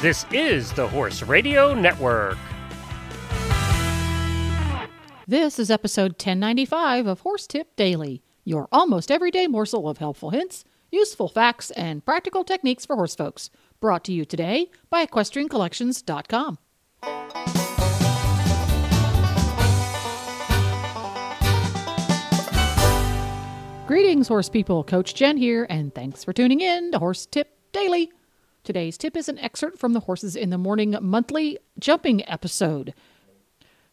This is the Horse Radio Network. This is episode 1095 of Horse Tip Daily, your almost everyday morsel of helpful hints, useful facts, and practical techniques for horse folks. Brought to you today by EquestrianCollections.com. Greetings, horse people. Coach Jen here, and thanks for tuning in to Horse Tip Daily. Today's tip is an excerpt from the Horses in the Morning monthly jumping episode.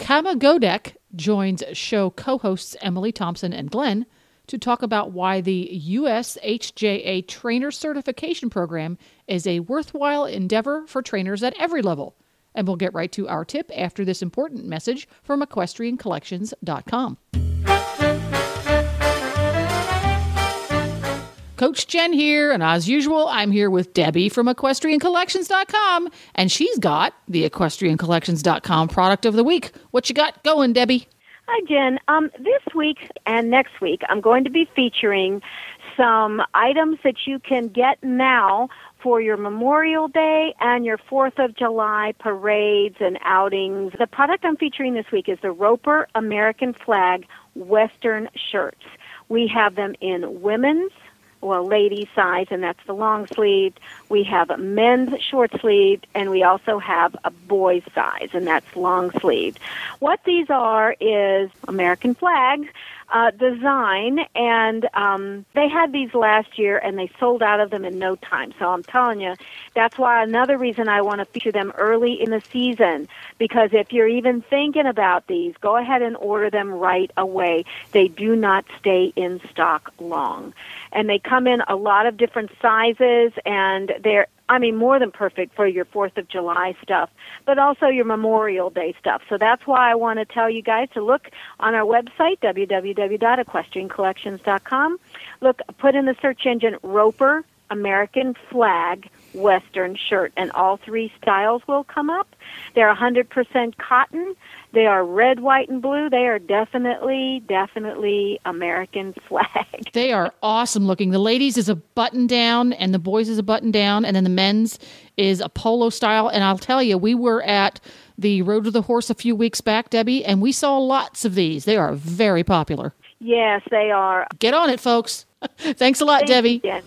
Kama Godek joins show co-hosts Emily Thompson and Glenn to talk about why the USHJA Trainer Certification Program is a worthwhile endeavor for trainers at every level. And we'll get right to our tip after this important message from EquestrianCollections.com. Coach Jen here, and as usual, I'm here with Debbie from EquestrianCollections.com, and she's got the EquestrianCollections.com product of the week. What you got going, Debbie? Hi, Jen. This week and next week, I'm going to be featuring some items that you can get now for your Memorial Day and your 4th of July parades and outings. The product I'm featuring this week is the Roper American Flag Western Shirts. We have them in women's, lady size, and that's the long sleeved. We have a men's short sleeved, and we also have a boy's size, and that's long sleeved. What these are is American flag design, and they had these last year, and they sold out of them in no time. So I'm telling you, that's why another reason I want to feature them early in the season, because if you're even thinking about these, go ahead and order them right away. They do not stay in stock long, and they come in a lot of different sizes, and they're more than perfect for your 4th of July stuff, but also your Memorial Day stuff. So that's why I want to tell you guys to look on our website, www.equestriancollections.com. Look, put in the search engine, Roper American Flag Western Shirt, and all three styles will come up. They're 100% cotton. They are red, white, and blue. They are definitely American flag. They are awesome looking. The ladies is a button down, and the boys is a button down, and then the men's is a polo style. And I'll tell you, we were at the Road to the Horse a few weeks back, Debbie, and we saw lots of these. They are very popular. Yes, they are. Get on it, folks. Thanks a lot, Debbie. Yes.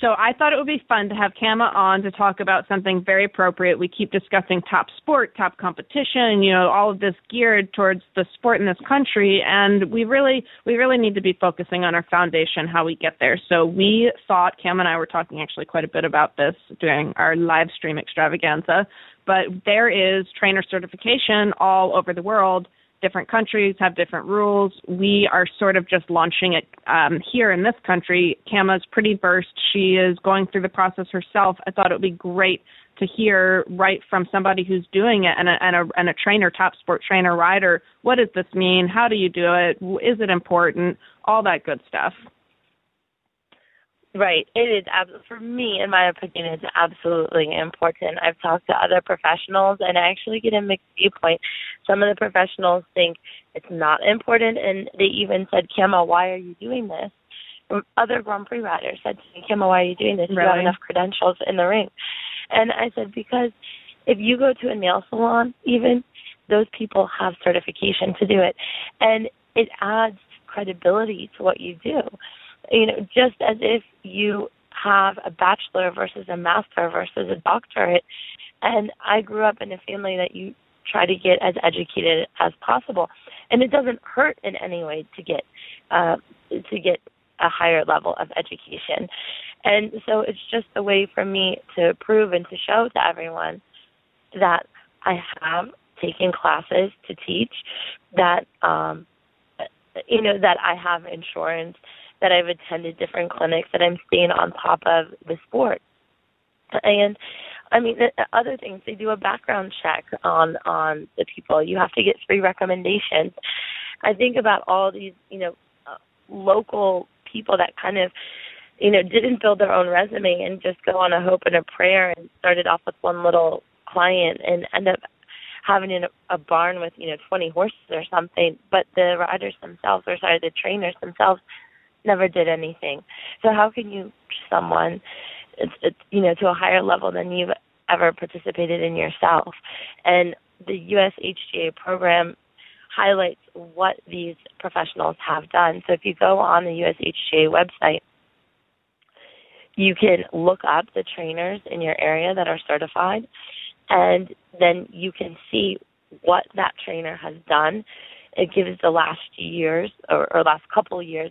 So I thought it would be fun to have Kama on to talk about something very appropriate. We keep discussing top sport, top competition, all of this geared towards the sport in this country. And we really need to be focusing on our foundation, how we get there. So we thought, Kama and I were talking actually quite a bit about this during our live stream extravaganza, but there is trainer certification all over the world. Different countries have different rules. We are sort of just launching it here in this country. Kama's pretty versed. She is going through the process herself. I thought it would be great to hear right from somebody who's doing it and a trainer, top sport trainer, rider. What does this mean? How do you do it? Is it important? All that good stuff. Right. It is, for me, in my opinion, it's absolutely important. I've talked to other professionals, and I actually get a mixed viewpoint. Some of the professionals think it's not important, and they even said, Kama, why are you doing this? Other Grand Prix riders said to me, Kama, why are you doing this? Really? You have enough credentials in the ring. And I said, because if you go to a nail salon, even those people have certification to do it, and it adds credibility to what you do. Just as if you have a bachelor versus a master versus a doctorate. And I grew up in a family that you try to get as educated as possible. And it doesn't hurt in any way to get a higher level of education. And so it's just a way for me to prove and to show to everyone that I have taken classes to teach, that, that I have insurance, that I've attended different clinics, that I'm staying on top of the sport. And, other things, they do a background check on the people. You have to get 3 recommendations. I think about all these, local people that kind of, didn't build their own resume and just go on a hope and a prayer and started off with one little client and end up having in a barn with, 20 horses or something. But the riders themselves, the trainers themselves, never did anything. So how can you teach someone, to a higher level than you've ever participated in yourself? And the USHJA program highlights what these professionals have done. So if you go on the USHJA website, you can look up the trainers in your area that are certified, and then you can see what that trainer has done. It gives the last years or last couple years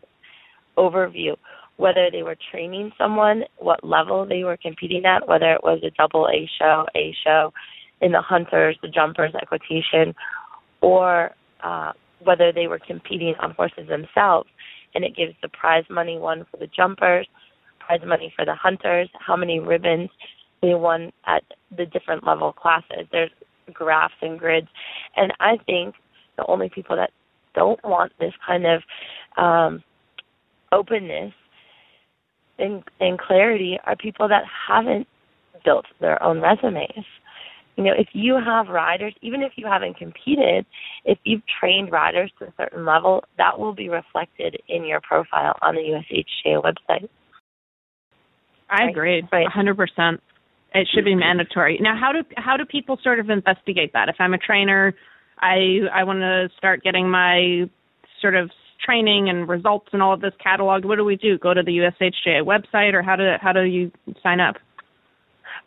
overview, whether they were training someone, what level they were competing at, whether it was a double A show, in the hunters, the jumpers, equitation, or whether they were competing on horses themselves. And it gives the prize money won for the jumpers, prize money for the hunters, how many ribbons they won at the different level classes. There's graphs and grids. And I think the only people that don't want this kind of openness and clarity are people that haven't built their own resumes. You know, if you have riders, even if you haven't competed, if you've trained riders to a certain level, that will be reflected in your profile on the USHJA website. I agree, 100%. It should be mandatory. Now, how do people sort of investigate that? If I'm a trainer, I want to start getting my sort of training and results and all of this cataloged. What do we do? Go to the USHJA website, or how do you sign up?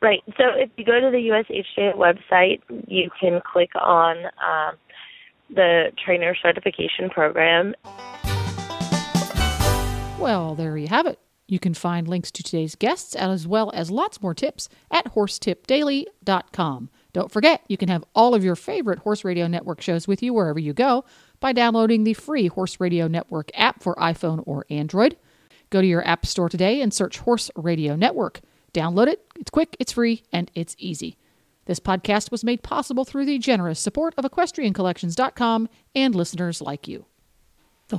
Right. So if you go to the USHJA website, you can click on the trainer certification program. Well, there you have it. You can find links to today's guests as well as lots more tips at horsetipdaily.com. Don't forget, you can have all of your favorite Horse Radio Network shows with you wherever you go by downloading the free Horse Radio Network app for iPhone or Android. Go to your app store today and search Horse Radio Network. Download it. It's quick, it's free, and it's easy. This podcast was made possible through the generous support of EquestrianCollections.com and listeners like you. The